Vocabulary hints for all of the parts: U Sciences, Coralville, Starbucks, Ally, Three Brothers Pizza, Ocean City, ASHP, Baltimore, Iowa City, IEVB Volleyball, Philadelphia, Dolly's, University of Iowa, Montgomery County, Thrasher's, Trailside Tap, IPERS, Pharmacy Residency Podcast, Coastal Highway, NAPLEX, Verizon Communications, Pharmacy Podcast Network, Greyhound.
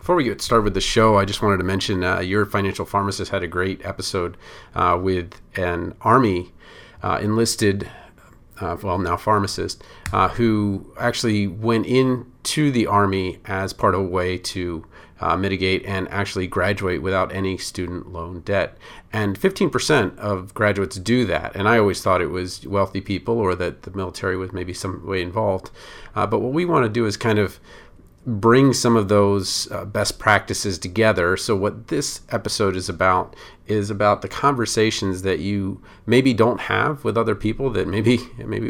Before we get started with the show, I just wanted to mention your financial pharmacist had a great episode with an Army enlisted, now pharmacist, who actually went into the Army as part of a way to mitigate and actually graduate without any student loan debt. And 15% of graduates do that. And I always thought it was wealthy people or that the military was maybe some way involved. But what we want to do is kind of bring some of those best practices together. So what this episode is about the conversations that you maybe don't have with other people that maybe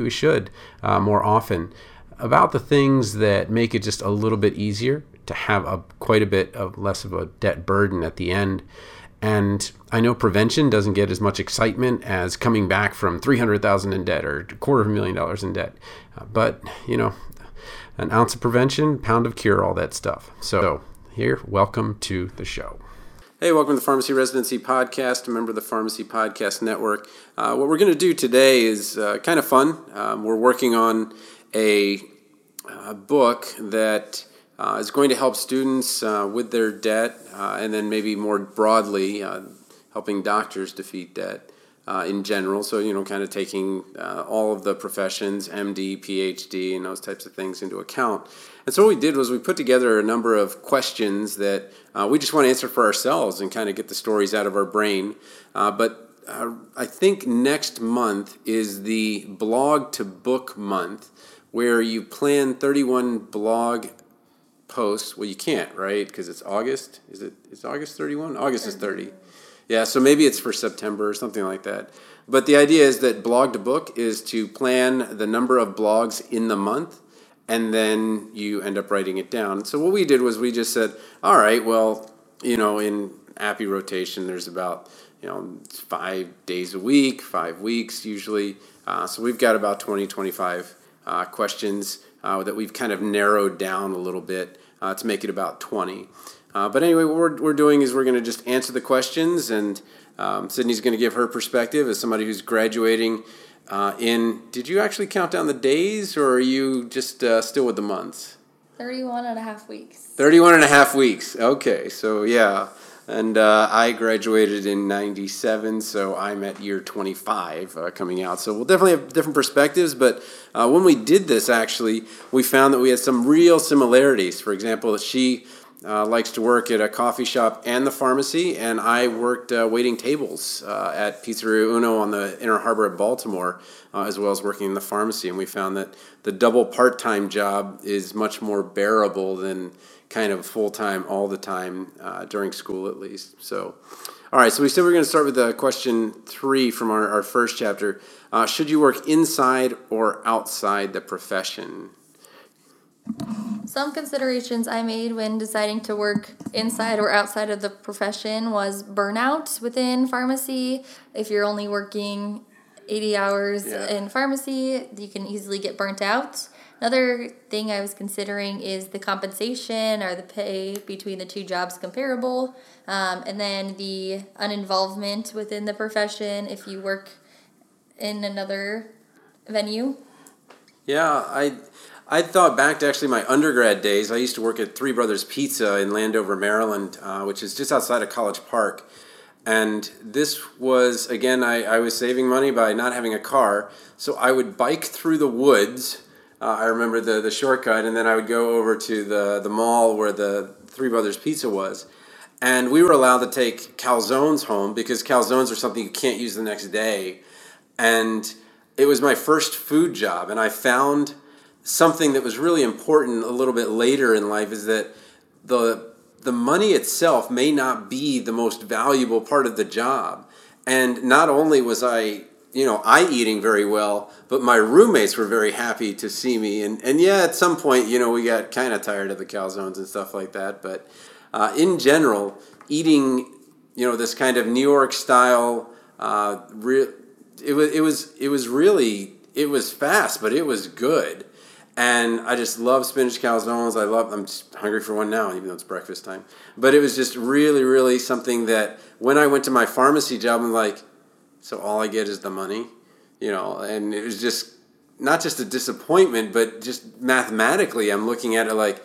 we should more often, about the things that make it just a little bit easier to have quite a bit of less of a debt burden at the end. And I know prevention doesn't get as much excitement as coming back from $300,000 in debt or $250,000 in debt. But, you know, an ounce of prevention, pound of cure, all that stuff. So here, welcome to the show. Hey, welcome to the Pharmacy Residency Podcast, a member of the Pharmacy Podcast Network. What we're going to do today is kind of fun. We're working on a book that is going to help students with their debt, and then maybe more broadly, helping doctors defeat debt in general. So, you know, kind of taking all of the professions, MD, PhD, and those types of things into account. And so what we did was we put together a number of questions that we just want to answer for ourselves and kind of get the stories out of our brain. But I think next month is the blog to book month, where you plan 31 blog posts. Well, you can't, right? Because it's August. Is it August 31? August is 30. Yeah, so maybe it's for September or something like that. But the idea is that blog to book is to plan the number of blogs in the month, and then you end up writing it down. So what we did was we just said, all right, well, you know, in API rotation, there's about, you know, 5 days a week, 5 weeks usually. So we've got about 20, 25 questions that we've kind of narrowed down a little bit to make it about 20. But anyway, what we're doing is we're going to just answer the questions, and Sydney's going to give her perspective as somebody who's graduating in... Did you actually count down the days, or are you just still with the months? 31 and a half weeks. 31 and a half weeks. Okay, so yeah. And I graduated in 97, so I'm at year 25 coming out. So we'll definitely have different perspectives, but when we did this, actually, we found that we had some real similarities. For example, she likes to work at a coffee shop and the pharmacy, and I worked waiting tables at Pizzeria Uno on the Inner Harbor of Baltimore, as well as working in the pharmacy. And we found that the double part-time job is much more bearable than kind of full-time all the time during school, at least. So, all right, so we said we're going to start with question 3 from our first chapter. Should you work inside or outside the profession? Some considerations I made when deciding to work inside or outside of the profession was burnout within pharmacy. If you're only working 80 hours in pharmacy, you can easily get burnt out. Another thing I was considering is the compensation or the pay between the two jobs comparable, and then the uninvolvement within the profession if you work in another venue. Yeah, I thought back to actually my undergrad days. I used to work at Three Brothers Pizza in Landover, Maryland, which is just outside of College Park. And this was, again, I was saving money by not having a car, so I would bike through the woods. I remember the shortcut, and then I would go over to the mall where the Three Brothers Pizza was. And we were allowed to take calzones home because calzones are something you can't use the next day. And it was my first food job, and I found something that was really important a little bit later in life is that the money itself may not be the most valuable part of the job. And not only was I eating very well, but my roommates were very happy to see me. And yeah, at some point, you know, we got kind of tired of the calzones and stuff like that. But in general, eating, you know, this kind of New York style, it was fast, but it was good. And I just love spinach calzones. I'm just hungry for one now, even though it's breakfast time. But it was just really, really something that when I went to my pharmacy job, I'm like, so all I get is the money, you know, and it was just not just a disappointment, but just mathematically I'm looking at it like,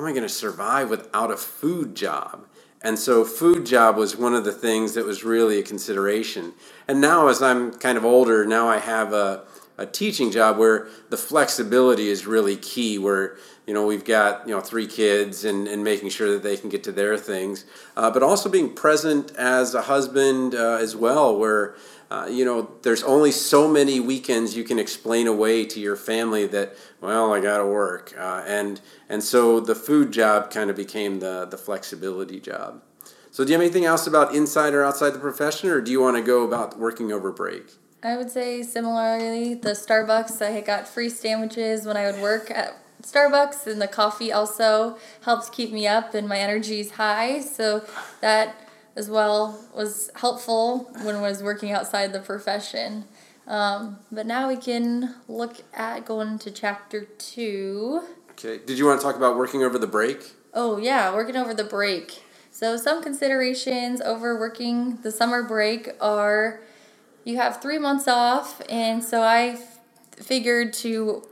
how am I going to survive without a food job? And so food job was one of the things that was really a consideration. And now as I'm kind of older, now I have a teaching job where the flexibility is really key, where, you know, we've got, you know, 3 kids and making sure that they can get to their things, but also being present as a husband as well, where, you know, there's only so many weekends you can explain away to your family that, well, I got to work. And so the food job kind of became the flexibility job. So do you have anything else about inside or outside the profession, or do you want to go about working over break? I would say similarly, the Starbucks, I got free sandwiches when I would work at Starbucks, and the coffee also helps keep me up and my energy is high. So that as well was helpful when I was working outside the profession. But now we can look at going to chapter 2. Okay. Did you want to talk about working over the break? Oh, yeah, working over the break. So some considerations over working the summer break are... You have 3 months off, and so I figured to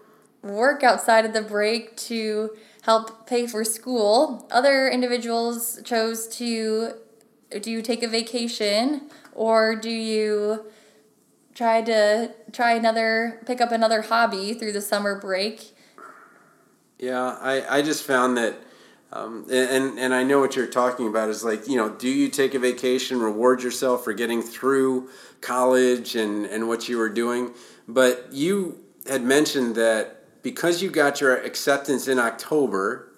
work outside of the break to help pay for school. Other individuals chose to, do you take a vacation, or do you pick up another hobby through the summer break? Yeah, I just found that, and I know what you're talking about is like, you know, do you take a vacation, reward yourself for getting through college and what you were doing? But you had mentioned that because you got your acceptance in October,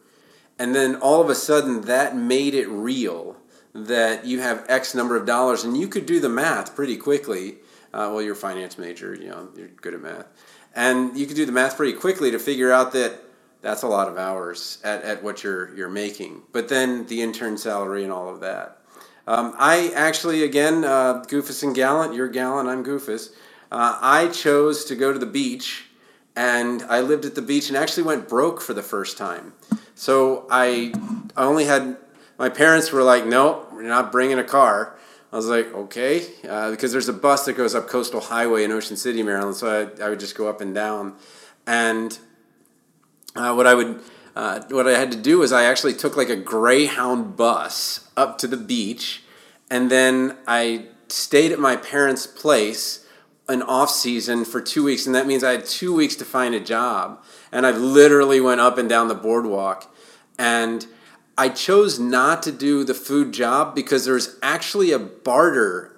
and then all of a sudden that made it real that you have X number of dollars, and you could do the math pretty quickly. Well, you're a finance major, you know, you're good at math. And you could do the math pretty quickly to figure out that that's a lot of hours at what you're making. But then the intern salary and all of that. I actually, again, Goofus and Gallant, you're Gallant, I'm Goofus. I chose to go to the beach, and I lived at the beach and actually went broke for the first time. So I only had, my parents were like, no, we're not bringing a car. I was like, okay, because there's a bus that goes up Coastal Highway in Ocean City, Maryland, so I would just go up and down. And... what I had to do was I actually took like a Greyhound bus up to the beach, and then I stayed at my parents' place an off season for 2 weeks, and that means I had 2 weeks to find a job. And I literally went up and down the boardwalk, and I chose not to do the food job because there's actually a barter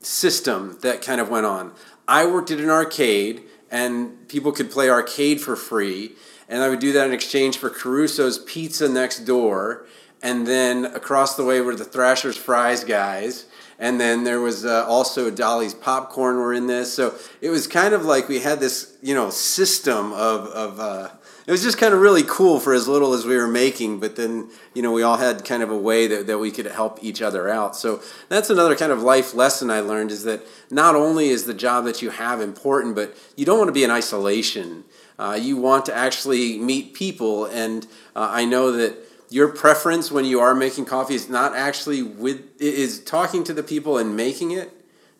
system that kind of went on. I worked at an arcade, and people could play arcade for free, and I would do that in exchange for Caruso's pizza next door, and then across the way were the Thrasher's fries guys, and then there was also Dolly's popcorn were in this, so it was kind of like we had this, you know, system of it was just kind of really cool for as little as we were making, but then, you know, we all had kind of a way that we could help each other out. So that's another kind of life lesson I learned, is that not only is the job that you have important, but you don't want to be in isolation. You want to actually meet people, and I know that your preference when you are making coffee is not actually is talking to the people and making it,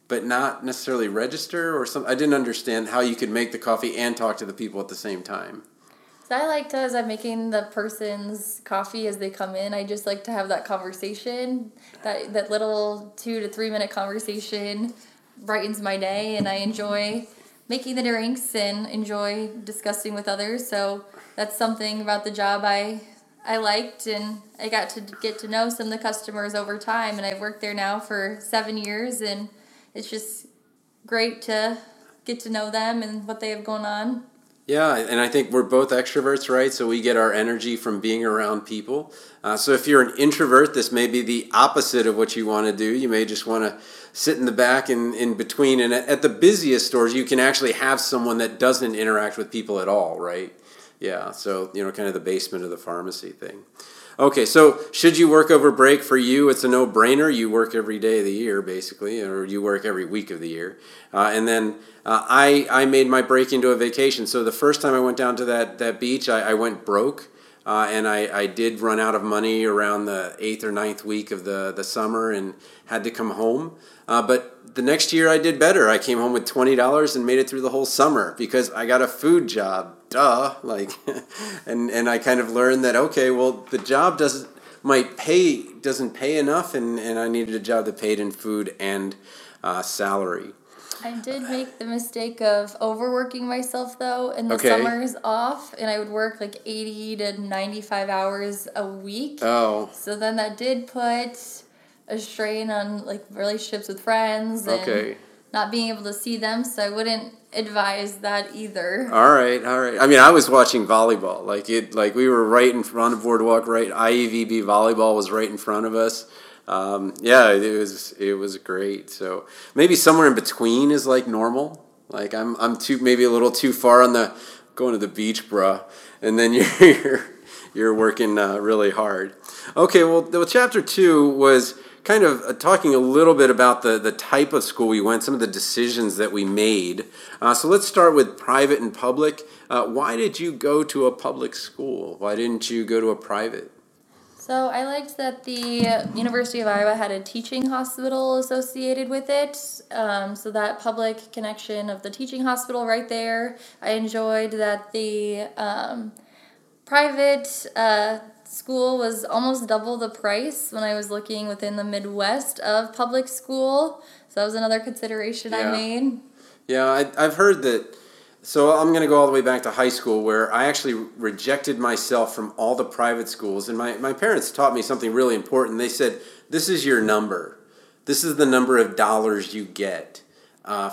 but not necessarily register or something. I didn't understand how you could make the coffee and talk to the people at the same time. I like to, as I'm making the person's coffee as they come in, I just like to have that conversation, that little 2 to 3 minute conversation brightens my day, and I enjoy making the drinks and enjoy discussing with others. So that's something about the job I liked, and I got to get to know some of the customers over time, and I've worked there now for 7 years, and it's just great to get to know them and what they have going on. Yeah, and I think we're both extroverts, right? So we get our energy from being around people. So if you're an introvert, this may be the opposite of what you want to do. You may just want to sit in the back and in between. And at the busiest stores, you can actually have someone that doesn't interact with people at all, right? Yeah, so, you know, kind of the basement of the pharmacy thing. Okay, so should you work over break? For you, it's a no-brainer. You work every day of the year, basically, or you work every week of the year. And then I made my break into a vacation. So the first time I went down to that beach, I went broke, and I did run out of money around the 8th or 9th week of the summer and had to come home. But the next year I did better. I came home with $20 and made it through the whole summer because I got a food job. duh. Like, and I kind of learned that, okay, well, the job doesn't pay enough, and I needed a job that paid in food and salary. I did make the mistake of overworking myself, though, in the summers off, and I would work like 80 to 95 hours a week. Oh. So then that did put a strain on, like, relationships with friends and not being able to see them, so I wouldn't advise that either. All right. I mean, I was watching volleyball. Like we were right in front of Boardwalk, right? IEVB Volleyball was right in front of us. It was great. So maybe somewhere in between is like normal. Like I'm too, maybe a little too far on the going to the beach, bruh. And then you're working really hard. Okay. Well, chapter 2 was kind of talking a little bit about the type of school we went, some of the decisions that we made. So let's start with private and public. Why did you go to a public school? Why didn't you go to a private? So I liked that the University of Iowa had a teaching hospital associated with it, so that public connection of the teaching hospital right there. I enjoyed that the private school was almost double the price when I was looking within the Midwest of public school, so that was another consideration I made. Yeah, I've heard that. So I'm going to go all the way back to high school, where I actually rejected myself from all the private schools. And my parents taught me something really important. They said, this is your number. This is the number of dollars you get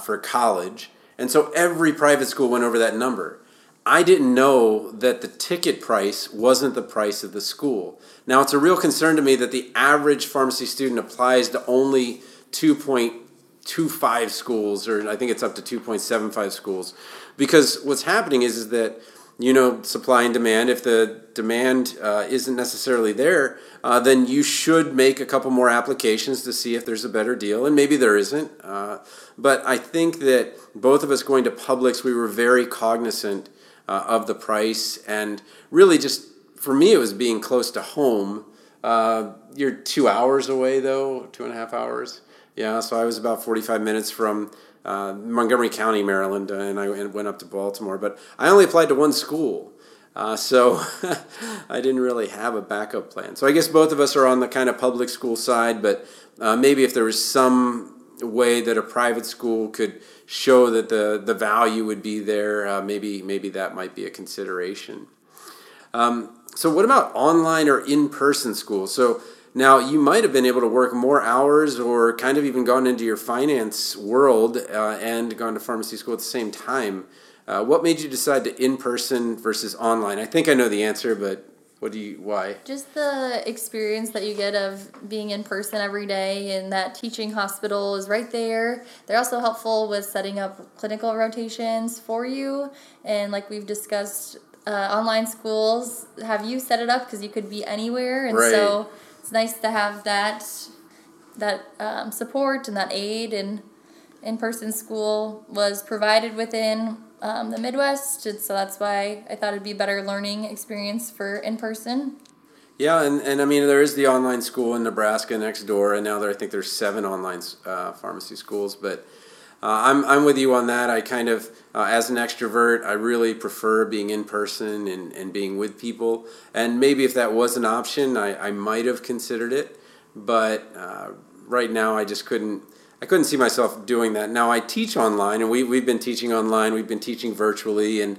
for college. And so every private school went over that number. I didn't know that the ticket price wasn't the price of the school. Now, it's a real concern to me that the average pharmacy student applies to only 2.25 schools, or I think it's up to 2.75 schools, because what's happening is that, you know, supply and demand, if the demand isn't necessarily there, then you should make a couple more applications to see if there's a better deal, and maybe there isn't, but I think that both of us going to Publix, we were very cognizant of the price, and really just, for me, it was being close to home. You're 2 hours away, though, 2.5 hours. Yeah, so I was about 45 minutes from Montgomery County, Maryland, and I went up to Baltimore. But I only applied to one school, so I didn't really have a backup plan. So I guess both of us are on the kind of public school side, but maybe if there was some way that a private school could show that the value would be there, maybe that might be a consideration. So what about online or in-person school? So now, you might have been able to work more hours or kind of even gone into your finance world and gone to pharmacy school at the same time. What made you decide to in-person versus online? I think I know the answer, but why? Just the experience that you get of being in person every day, and that teaching hospital is right there. They're also helpful with setting up clinical rotations for you. And like we've discussed, online schools have you set it up because you could be anywhere. And right. So it's nice to have that support and that aid, and in-person school was provided within the Midwest, and so that's why I thought it'd be a better learning experience for in-person. Yeah, and I mean, there is the online school in Nebraska next door, and now I think there's 7 online pharmacy schools, but I'm with you on that. I kind of, as an extrovert, I really prefer being in person and being with people. And maybe if that was an option, I might have considered it. But right now, I just couldn't see myself doing that. Now, I teach online, and we've been teaching online. We've been teaching virtually. And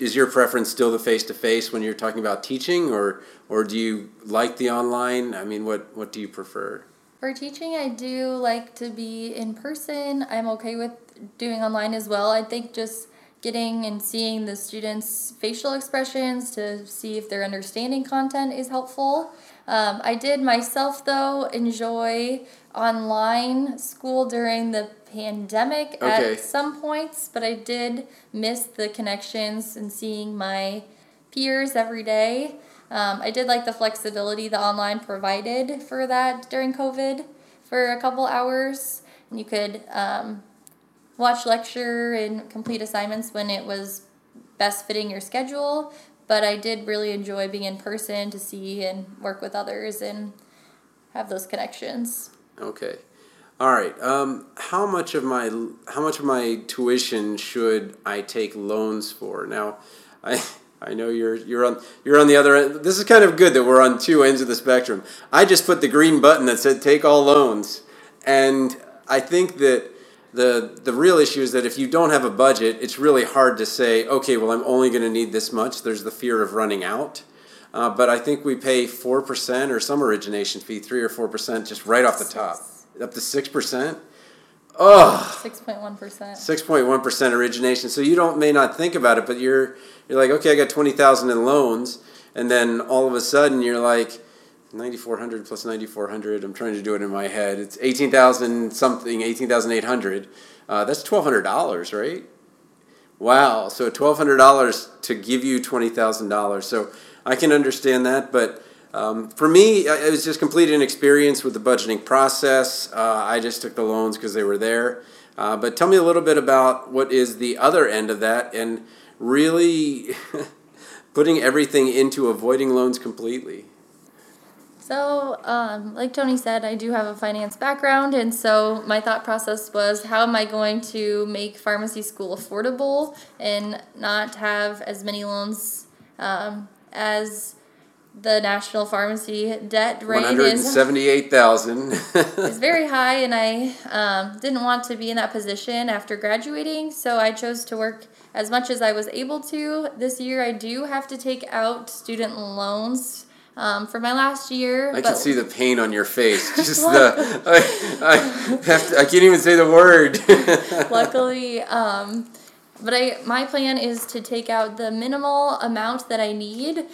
is your preference still the face-to-face when you're talking about teaching, or do you like the online? I mean, what do you prefer? For teaching, I do like to be in person. I'm okay with doing online as well. I think just getting and seeing the students' facial expressions to see if they're understanding content is helpful. I did myself, though, enjoy online school during the pandemic at some points, but I did miss the connections and seeing my peers every day. I did like the flexibility the online provided for that during COVID for a couple hours. And you could watch lecture and complete assignments when it was best fitting your schedule. But I did really enjoy being in person to see and work with others and have those connections. Okay. All right. How much of my tuition should I take loans for? Now, I know you're on the other end. This is kind of good that we're on two ends of the spectrum. I just put the green button that said take all loans, and I think that the real issue is that if you don't have a budget, it's really hard to say, okay, well, I'm only going to need this much. There's the fear of running out. But I think we pay 4% or some origination fee, 3 or 4% just right off the top. Up to 6%? Oh, 6.1%. 6.1% origination. So you may not think about it, but you're like, okay, I got $20,000 in loans, and then all of a sudden you're like, 9,400 plus 9,400. I'm trying to do it in my head. It's 18,000 something, 18,800. That's $1,200, right? Wow. So $1,200 to give you $20,000. So I can understand that, but for me, it was just complete inexperience with the budgeting process. I just took the loans because they were there. But tell me a little bit about what is the other end of that, and really putting everything into avoiding loans completely. So, like Tony said, I do have a finance background, and so my thought process was, how am I going to make pharmacy school affordable and not have as many loans as the national pharmacy debt rate is? $178,000. It's very high, and I didn't want to be in that position after graduating, so I chose to work as much as I was able to. This year, I do have to take out student loans for my last year. I can see the pain on your face. Just I can't even say the word. Luckily, but my plan is to take out the minimal amount that I need,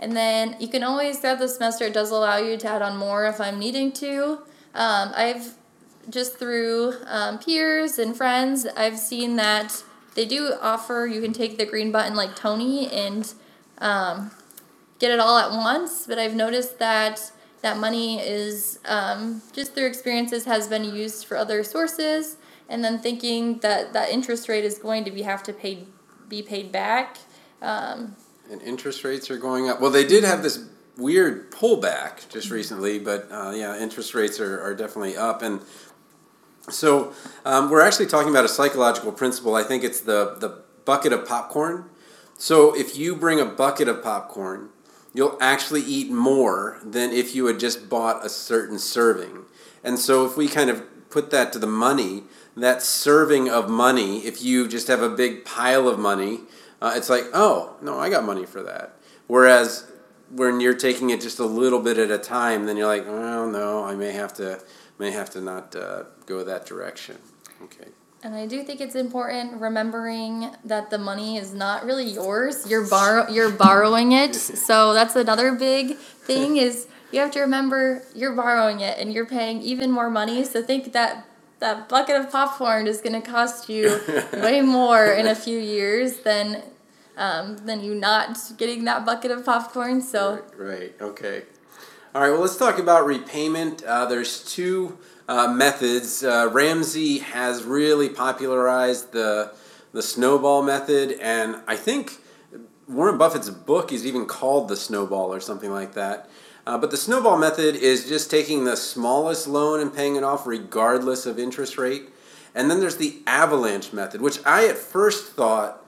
and then you can always, throughout the semester, it does allow you to add on more if I'm needing to. I've just through peers and friends, I've seen that they do offer, you can take the green button like Tony and get it all at once, but I've noticed that that money is, just through experiences, has been used for other sources, and then thinking that that interest rate is going to be paid back. And interest rates are going up. Well, they did have this weird pullback just recently, but yeah, interest rates are definitely up. And so we're actually talking about a psychological principle. I think it's the bucket of popcorn. So if you bring a bucket of popcorn, you'll actually eat more than if you had just bought a certain serving. And so if we kind of put that to the money, that serving of money, if you just have a big pile of money, it's like, oh, no, I got money for that. Whereas when you're taking it just a little bit at a time, then you're like, oh, no, I may have to not go that direction. Okay. And I do think it's important remembering that the money is not really yours. You're borrowing it. So that's another big thing is you have to remember you're borrowing it and you're paying even more money. So think that that bucket of popcorn is going to cost you way more in a few years than you not getting that bucket of popcorn. So right. Okay. All right. Well, let's talk about repayment. There's two methods. Ramsey has really popularized the snowball method, and I think Warren Buffett's book is even called The Snowball or something like that. But the snowball method is just taking the smallest loan and paying it off regardless of interest rate. And then there's the avalanche method, which I at first thought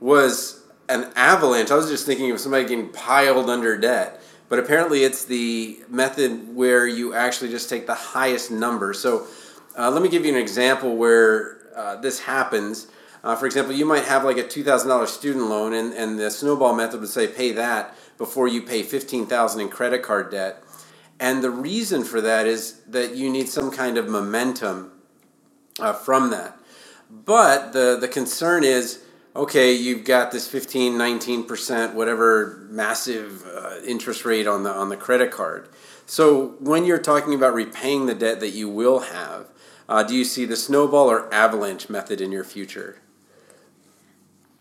was an avalanche. I was just thinking of somebody getting piled under debt. But apparently it's the method where you actually just take the highest number. So let me give you an example where this happens. For example, you might have like a $2,000 student loan, and the snowball method would say pay that before you pay $15,000 in credit card debt. And the reason for that is that you need some kind of momentum from that. But the concern is, okay, you've got this 15, 19%, whatever massive interest rate on the credit card. So when you're talking about repaying the debt that you will have, do you see the snowball or avalanche method in your future?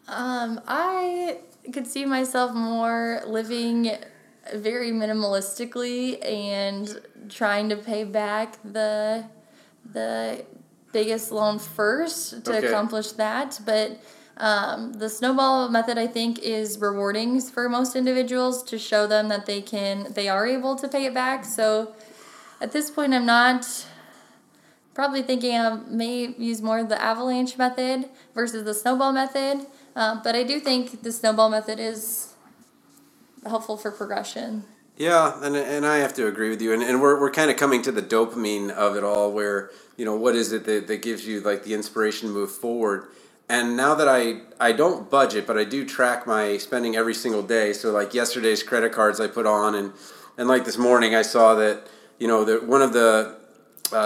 I could see myself more living very minimalistically and trying to pay back the biggest loan first to accomplish that. But the snowball method, I think, is rewarding for most individuals to show them that they are able to pay it back. So at this point, I'm not probably thinking I may use more of the avalanche method versus the snowball method. But I do think the snowball method is helpful for progression. Yeah, and I have to agree with you. And we're kind of coming to the dopamine of it all, where, you know, what is it that gives you like the inspiration to move forward? And now that I don't budget, but I do track my spending every single day. So like yesterday's credit cards I put on, and like this morning I saw that, you know, that one of the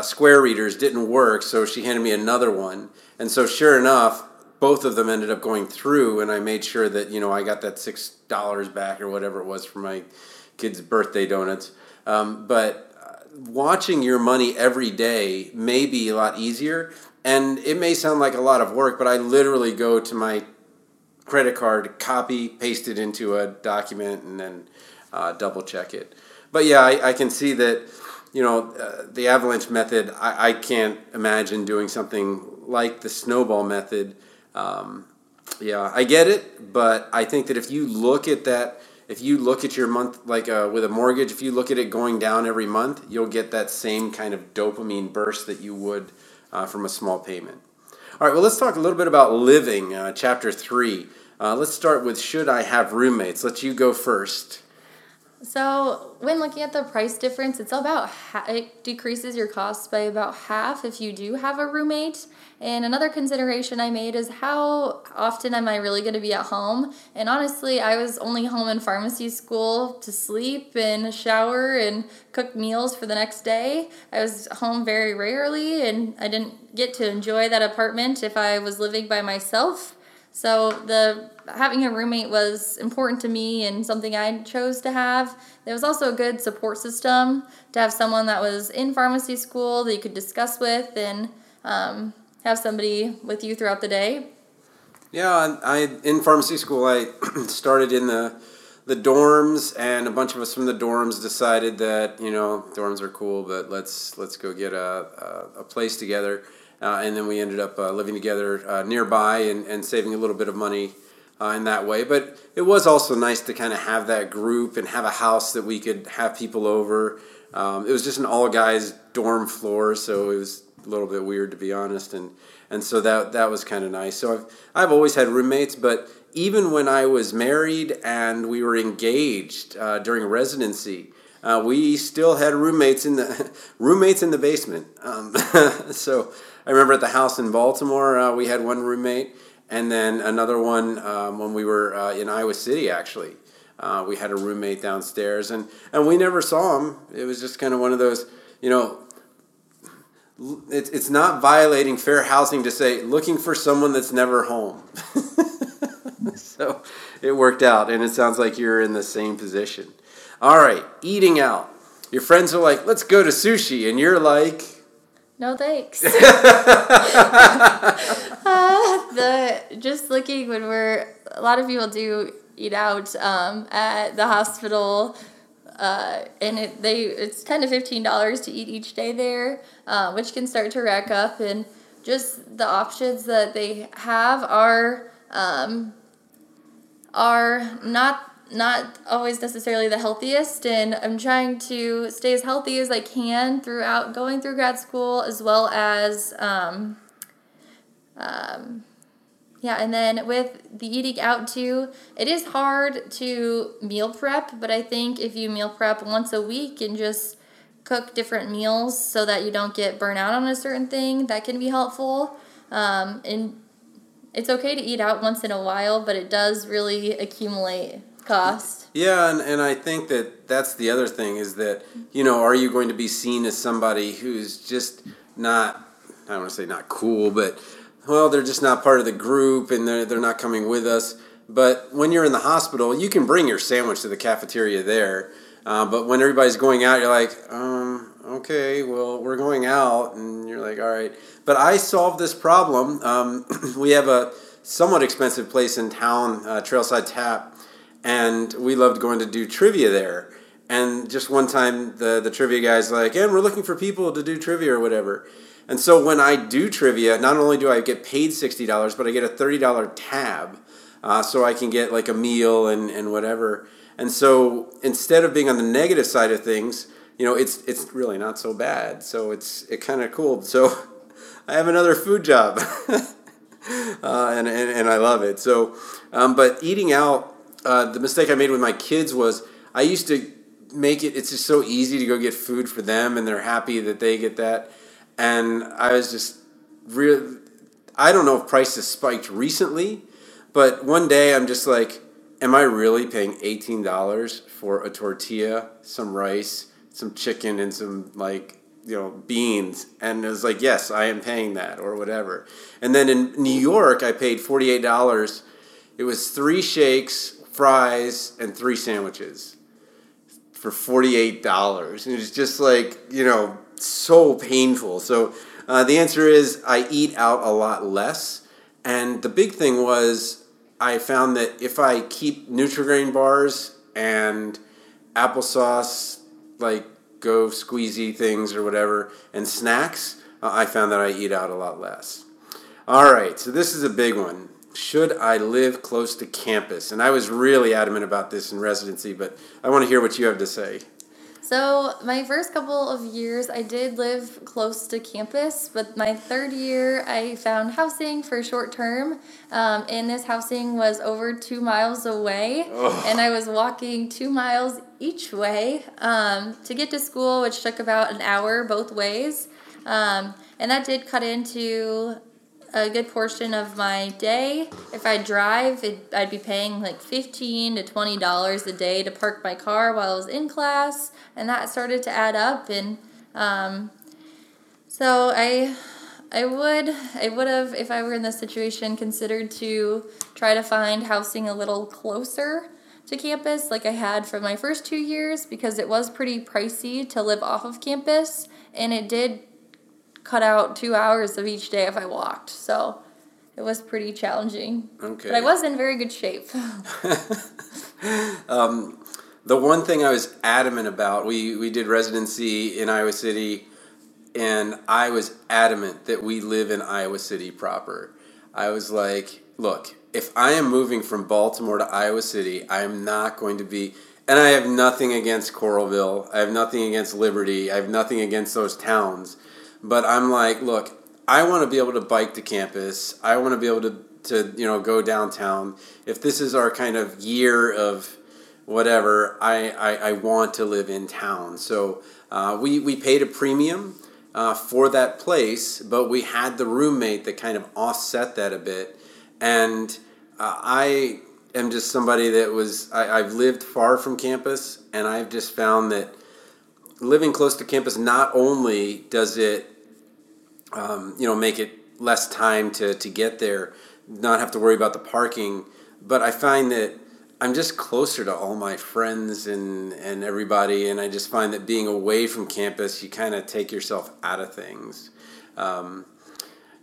square readers didn't work, so she handed me another one. And so sure enough, both of them ended up going through, and I made sure that, you know, I got that $6 back or whatever it was for my kids' birthday donuts. But watching your money every day may be a lot easier, and it may sound like a lot of work, but I literally go to my credit card, copy, paste it into a document, and then double check it. But yeah, I can see that, you know, the avalanche method, I can't imagine doing something like the snowball method. Yeah, I get it, but I think that if you look at that, if you look at your month, like with a mortgage, if you look at it going down every month, you'll get that same kind of dopamine burst that you would from a small payment. All right, well, let's talk a little bit about living, Chapter 3. Let's start with, should I have roommates? Let you go first. So when looking at the price difference, it's about it decreases your costs by about half if you do have a roommate. And another consideration I made is, how often am I really going to be at home? And honestly, I was only home in pharmacy school to sleep and shower and cook meals for the next day. I was home very rarely, and I didn't get to enjoy that apartment if I was living by myself. So having a roommate was important to me and something I chose to have. There was also a good support system to have someone that was in pharmacy school that you could discuss with and have somebody with you throughout the day. Yeah, in pharmacy school, I started in the dorms, and a bunch of us from the dorms decided that, you know, dorms are cool, but let's go get a place together. And then we ended up living together nearby and saving a little bit of money in that way. But it was also nice to kind of have that group and have a house that we could have people over. It was just an all-guys dorm floor, so it was a little bit weird, to be honest. And so that was kind of nice. So I've always had roommates, but even when I was married and we were engaged during residency, we still had roommates in the basement. So I remember at the house in Baltimore, we had one roommate, and then another one when we were in Iowa City, actually. We had a roommate downstairs, and we never saw him. It was just kind of one of those, you know, it's not violating fair housing to say, looking for someone that's never home. So it worked out, and it sounds like you're in the same position. All right, eating out. Your friends are like, let's go to sushi, and you're like... No thanks. Just looking when a lot of people do eat out at the hospital, and it's $10 to $15 to eat each day there, which can start to rack up. And just the options that they have are not always necessarily the healthiest, and I'm trying to stay as healthy as I can throughout going through grad school, as well as, and then with the eating out too, it is hard to meal prep, but I think if you meal prep once a week and just cook different meals so that you don't get burnt out on a certain thing, that can be helpful, and it's okay to eat out once in a while, but it does really accumulate cost. Yeah, and I think that that's the other thing is that, you know, are you going to be seen as somebody who's just not, I don't want to say not cool, but, well, they're just not part of the group and they're not coming with us. But when you're in the hospital, you can bring your sandwich to the cafeteria there. But when everybody's going out, you're like, okay, well, we're going out. And you're like, all right. But I solved this problem. We have a somewhat expensive place in town, Trailside Tap. And we loved going to do trivia there. And just one time, the trivia guy's like, and we're looking for people to do trivia or whatever. And so when I do trivia, not only do I get paid $60, but I get a $30 tab so I can get like a meal and whatever. And so instead of being on the negative side of things, you know, it's really not so bad. So it's kind of cool. So I have another food job, and I love it. So, but eating out, the mistake I made with my kids was I used to make it. It's just so easy to go get food for them, and they're happy that they get that. And I was just real. I don't know if prices spiked recently, but one day I'm just like, am I really paying $18 for a tortilla, some rice, some chicken, and some, like, you know, beans? And it was like, yes, I am paying that, or whatever. And then in New York, I paid $48. It was 3 shakes, fries, and 3 sandwiches for $48. And it's just like, you know, so painful. So the answer is I eat out a lot less. And the big thing was, I found that if I keep Nutri-Grain bars and applesauce, like go squeezy things or whatever, and snacks, I found that I eat out a lot less. All right, so this is a big one. Should I live close to campus? And I was really adamant about this in residency, but I want to hear what you have to say. So my first couple of years, I did live close to campus, but my third year, I found housing for short term, and this housing was over 2 miles away, and I was walking 2 miles each way to get to school, which took about an hour both ways, and that did cut into a good portion of my day. If I drive, I'd be paying like $15 to $20 a day to park my car while I was in class, and that started to add up. And so I would have, if I were in this situation, considered to try to find housing a little closer to campus, like I had for my first 2 years, because it was pretty pricey to live off of campus, and it did cut out 2 hours of each day if I walked. So it was pretty challenging. Okay. But I was in very good shape. The one thing I was adamant about, we did residency in Iowa City, and I was adamant that we live in Iowa City proper. I was like, look, if I am moving from Baltimore to Iowa City, I am not going to be... And I have nothing against Coralville. I have nothing against Liberty. I have nothing against those towns. But I'm like, look, I want to be able to bike to campus. I want to be able to go downtown. If this is our kind of year of whatever, I want to live in town. So we paid a premium for that place, but we had the roommate that kind of offset that a bit. And I am just somebody that I've lived far from campus, and I've just found that living close to campus, not only does it, make it less time to get there, not have to worry about the parking, but I find that I'm just closer to all my friends and everybody, and I just find that being away from campus, you kind of take yourself out of things.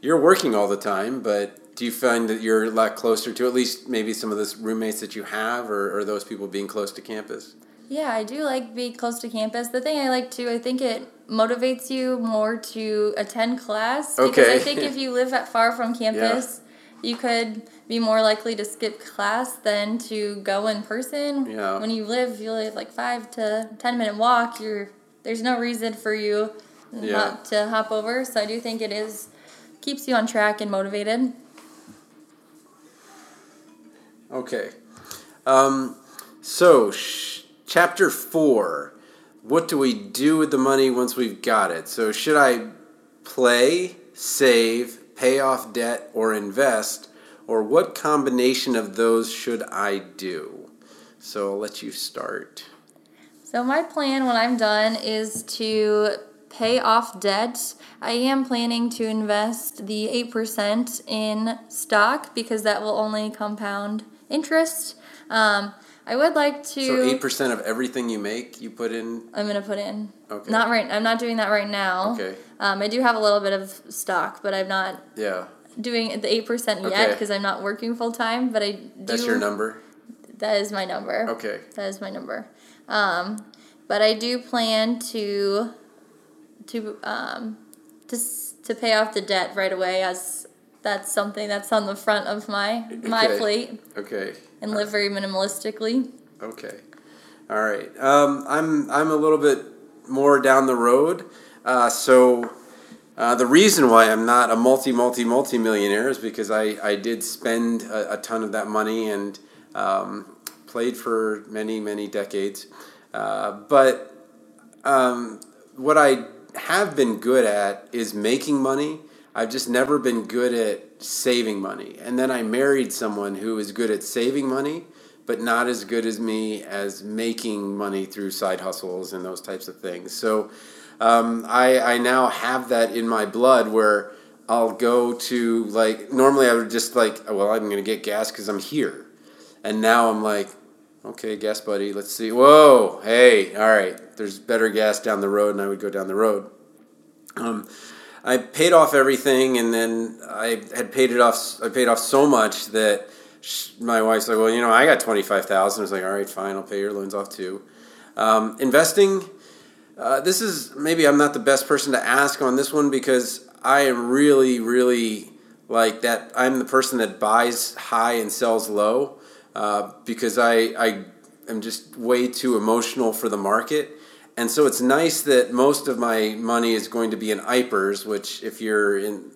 You're working all the time, but do you find that you're a lot closer to at least maybe some of those roommates that you have, or those people being close to campus? Yeah, I do like being close to campus. The thing I like, too, I think it motivates you more to attend class. Okay. Because I think if you live far from campus, you could be more likely to skip class than to go in person. Yeah. When you live like 5 to 10 minute walk, there's no reason for you not to hop over. So I do think it keeps you on track and motivated. Okay. Chapter 4, what do we do with the money once we've got it? So should I play, save, pay off debt, or invest? Or what combination of those should I do? So I'll let you start. So my plan when I'm done is to pay off debt. I am planning to invest the 8% in stock because that will only compound interest. I would like to... So 8% of everything you make, you put in? I'm going to put in. Okay. Not right. I'm not doing that right now. Okay. I do have a little bit of stock, but I'm not doing the 8% yet because I'm not working full-time, but I do... That's your number? That is my number. Okay. That is my number. But I do plan to pay off the debt right away, as that's something that's on the front of my plate. Okay. And live very minimalistically. Okay. All right. I'm a little bit more down the road. So the reason why I'm not a multi-millionaire is because I did spend a ton of that money and played for many decades. But what I have been good at is making money. I've just never been good at saving money. And then I married someone who is good at saving money, but not as good as me as making money through side hustles and those types of things. So I now have that in my blood where I'll go to, like, normally I would just like, well, I'm going to get gas because I'm here. And now I'm like, okay, gas buddy, let's see. Whoa, hey, all right, there's better gas down the road, and I would go down the road. I paid off everything, and then I paid off so much that my wife's like, well, you know, I got $25,000. I was like, all right, fine, I'll pay your loans off too. Investing, this is, maybe I'm not the best person to ask on this one because I am really like that. I'm the person that buys high and sells low. Because I am just way too emotional for the market. And so it's nice that most of my money is going to be in IPERS, which if you're in,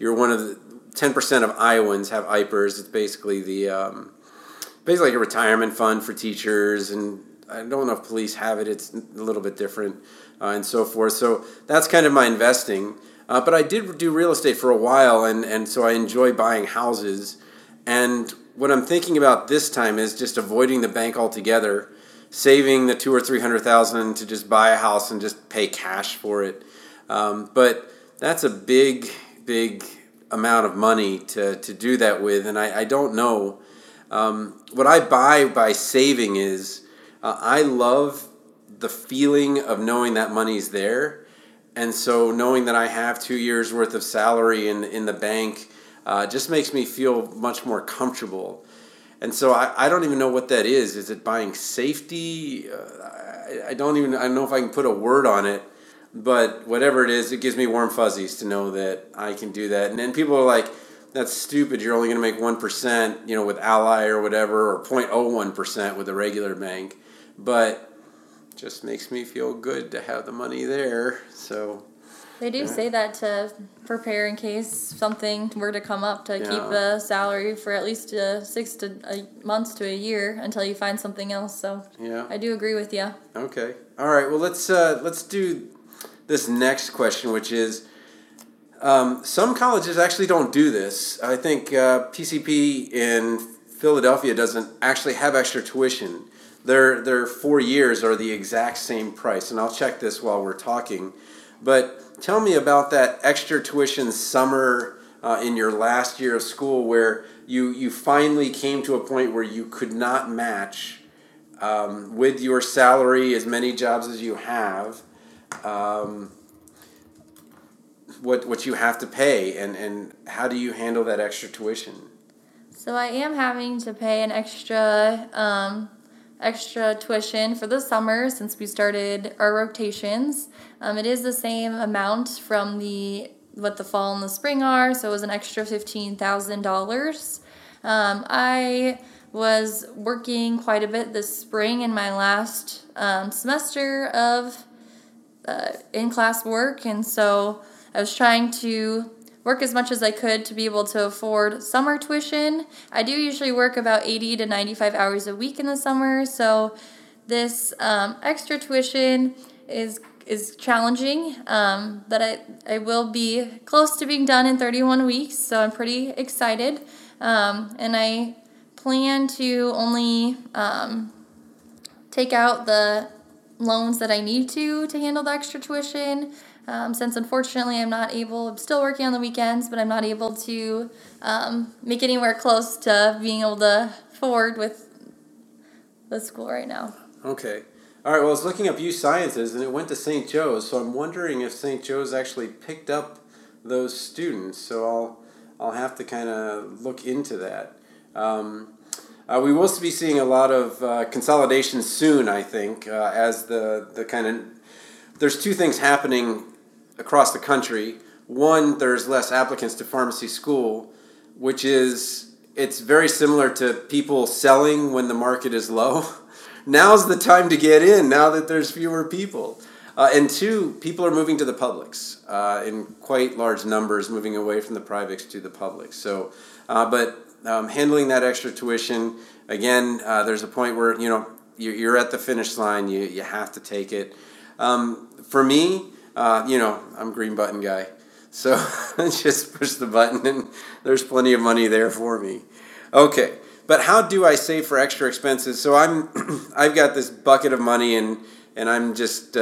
you're one of the 10% of Iowans have IPERS. It's basically the, basically like a retirement fund for teachers. And I don't know if police have it. It's a little bit different and so forth. So that's kind of my investing. But I did do real estate for a while. And so I enjoy buying houses. And what I'm thinking about this time is just avoiding the bank altogether, saving the $200,000 or $300,000 to just buy a house and just pay cash for it. But that's a big amount of money to do that with, and I don't know. What I buy by saving is I love the feeling of knowing that money's there, and so knowing that I have 2 years' worth of salary in the bank just makes me feel much more comfortable. And so I don't even know what that is. Is it buying safety? I don't know if I can put a word on it, but whatever it is, it gives me warm fuzzies to know that I can do that. And then people are like, that's stupid. You're only going to make 1%, you know, with Ally or whatever, or 0.01% with a regular bank. But it just makes me feel good to have the money there. So they do say that to prepare in case something were to come up, to keep the salary for at least 6 months to a year until you find something else. So yeah. I do agree with you. Okay. All right. Well, let's do this next question, which is some colleges actually don't do this. I think PCP in Philadelphia doesn't actually have extra tuition. Their 4 years are the exact same price, and I'll check this while we're talking. But tell me about that extra tuition summer in your last year of school where you finally came to a point where you could not match with your salary as many jobs as you have, what you have to pay, and how do you handle that extra tuition? So I am having to pay an extra tuition for the summer since we started our rotations. It is the same amount from what the fall and the spring are, so it was an extra $15,000. I was working quite a bit this spring in my last semester of in-class work, and so I was trying to work as much as I could to be able to afford summer tuition. I do usually work about 80 to 95 hours a week in the summer, so this extra tuition is challenging, but I will be close to being done in 31 weeks, so I'm pretty excited. And I plan to only take out the loans that I need to handle the extra tuition. Since unfortunately I'm still working on the weekends, but I'm not able to make anywhere close to being able to afford with the school right now. Okay. All right, well, I was looking up U Sciences, and it went to St. Joe's, so I'm wondering if St. Joe's actually picked up those students, so I'll have to kind of look into that. We will be seeing a lot of consolidation soon, I think, as the kind of... There's two things happening across the country. One, there's less applicants to pharmacy school, which is, it's very similar to people selling when the market is low. now's the time to get in now that there's fewer people. And two, people are moving to the publics in quite large numbers, moving away from the privates to the public. So, but handling that extra tuition, again, there's a point where, you know, you're at the finish line. You have to take it. For me, you know, I'm a green button guy. So just push the button and there's plenty of money there for me. Okay, but how do I save for extra expenses? So I've got this bucket of money and I'm just,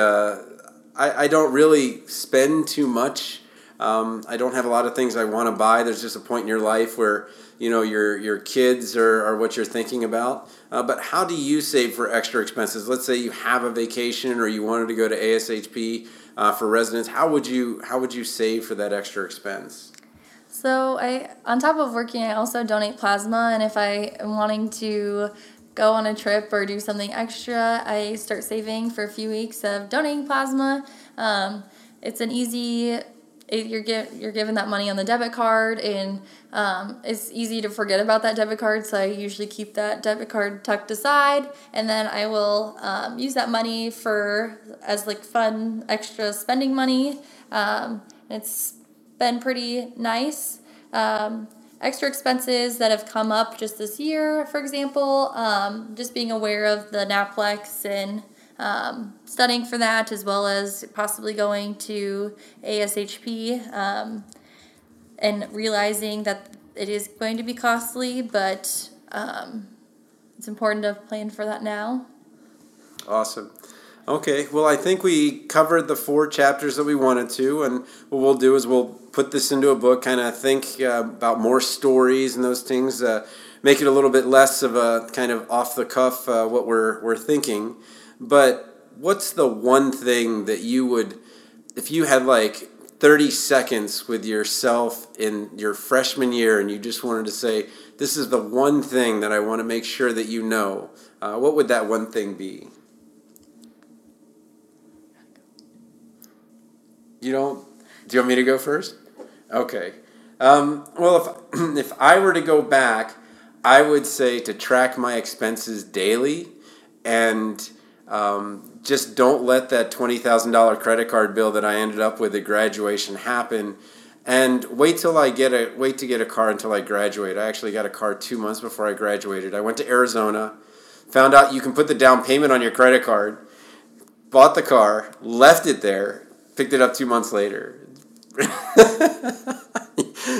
I don't really spend too much. I don't have a lot of things I want to buy. There's just a point in your life where, you know, your kids are what you're thinking about. But how do you save for extra expenses? Let's say you have a vacation or you wanted to go to ASHP for residents. How would you save for that extra expense? So on top of working, I also donate plasma. And if I am wanting to go on a trip or do something extra, I start saving for a few weeks of donating plasma. It's an easy... You're given that money on the debit card, and it's easy to forget about that debit card, so I usually keep that debit card tucked aside, and then I will use that money as like fun extra spending money. It's been pretty nice. Extra expenses that have come up just this year, for example, just being aware of the NAPLEX and studying for that, as well as possibly going to ASHP and realizing that it is going to be costly, but it's important to plan for that now. Awesome. Okay, well, I think we covered the four chapters that we wanted to, and what we'll do is we'll put this into a book, kind of think about more stories and those things, make it a little bit less of a kind of off-the-cuff what we're thinking. But what's the one thing that you would, if you had like 30 seconds with yourself in your freshman year and you just wanted to say, this is the one thing that I want to make sure that you know, what would that one thing be? Do you want me to go first? Okay. Well, if I were to go back, I would say to track my expenses daily and... just don't let that $20,000 credit card bill that I ended up with at graduation happen, and wait to get a car until I graduate. I actually got a car 2 months before I graduated. I went to Arizona, found out you can put the down payment on your credit card, bought the car, left it there, picked it up 2 months later.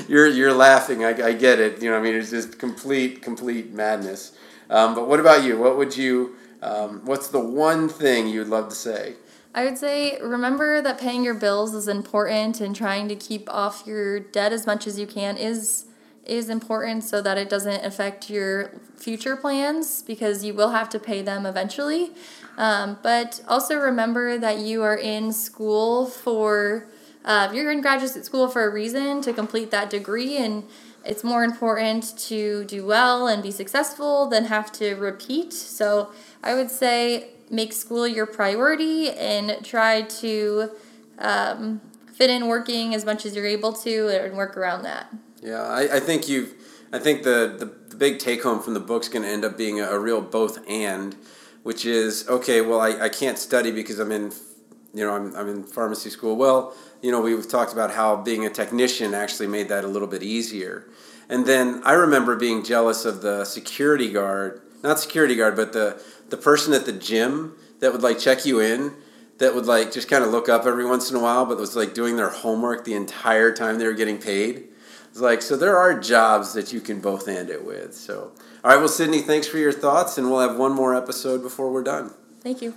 You're laughing. I get it. You know what I mean? It's just complete madness. But what about you? What would you? What's the one thing you would love to say? I would say remember that paying your bills is important, and trying to keep off your debt as much as you can is important so that it doesn't affect your future plans, because you will have to pay them eventually. But also remember that you are in school you're in graduate school for a reason, to complete that degree, and it's more important to do well and be successful than have to repeat. So I would say make school your priority and try to fit in working as much as you're able to and work around that. Yeah, I think the big take home from the book's going to end up being a real both and, which is, okay, well, I can't study because I'm in pharmacy school. Well, you know, we've talked about how being a technician actually made that a little bit easier. And then I remember being jealous of the but the person at the gym that would like check you in, that would like just kind of look up every once in a while, but was like doing their homework the entire time they were getting paid. It's like, so there are jobs that you can both end it with. So, all right, well, Sydney, thanks for your thoughts, and we'll have one more episode before we're done. Thank you.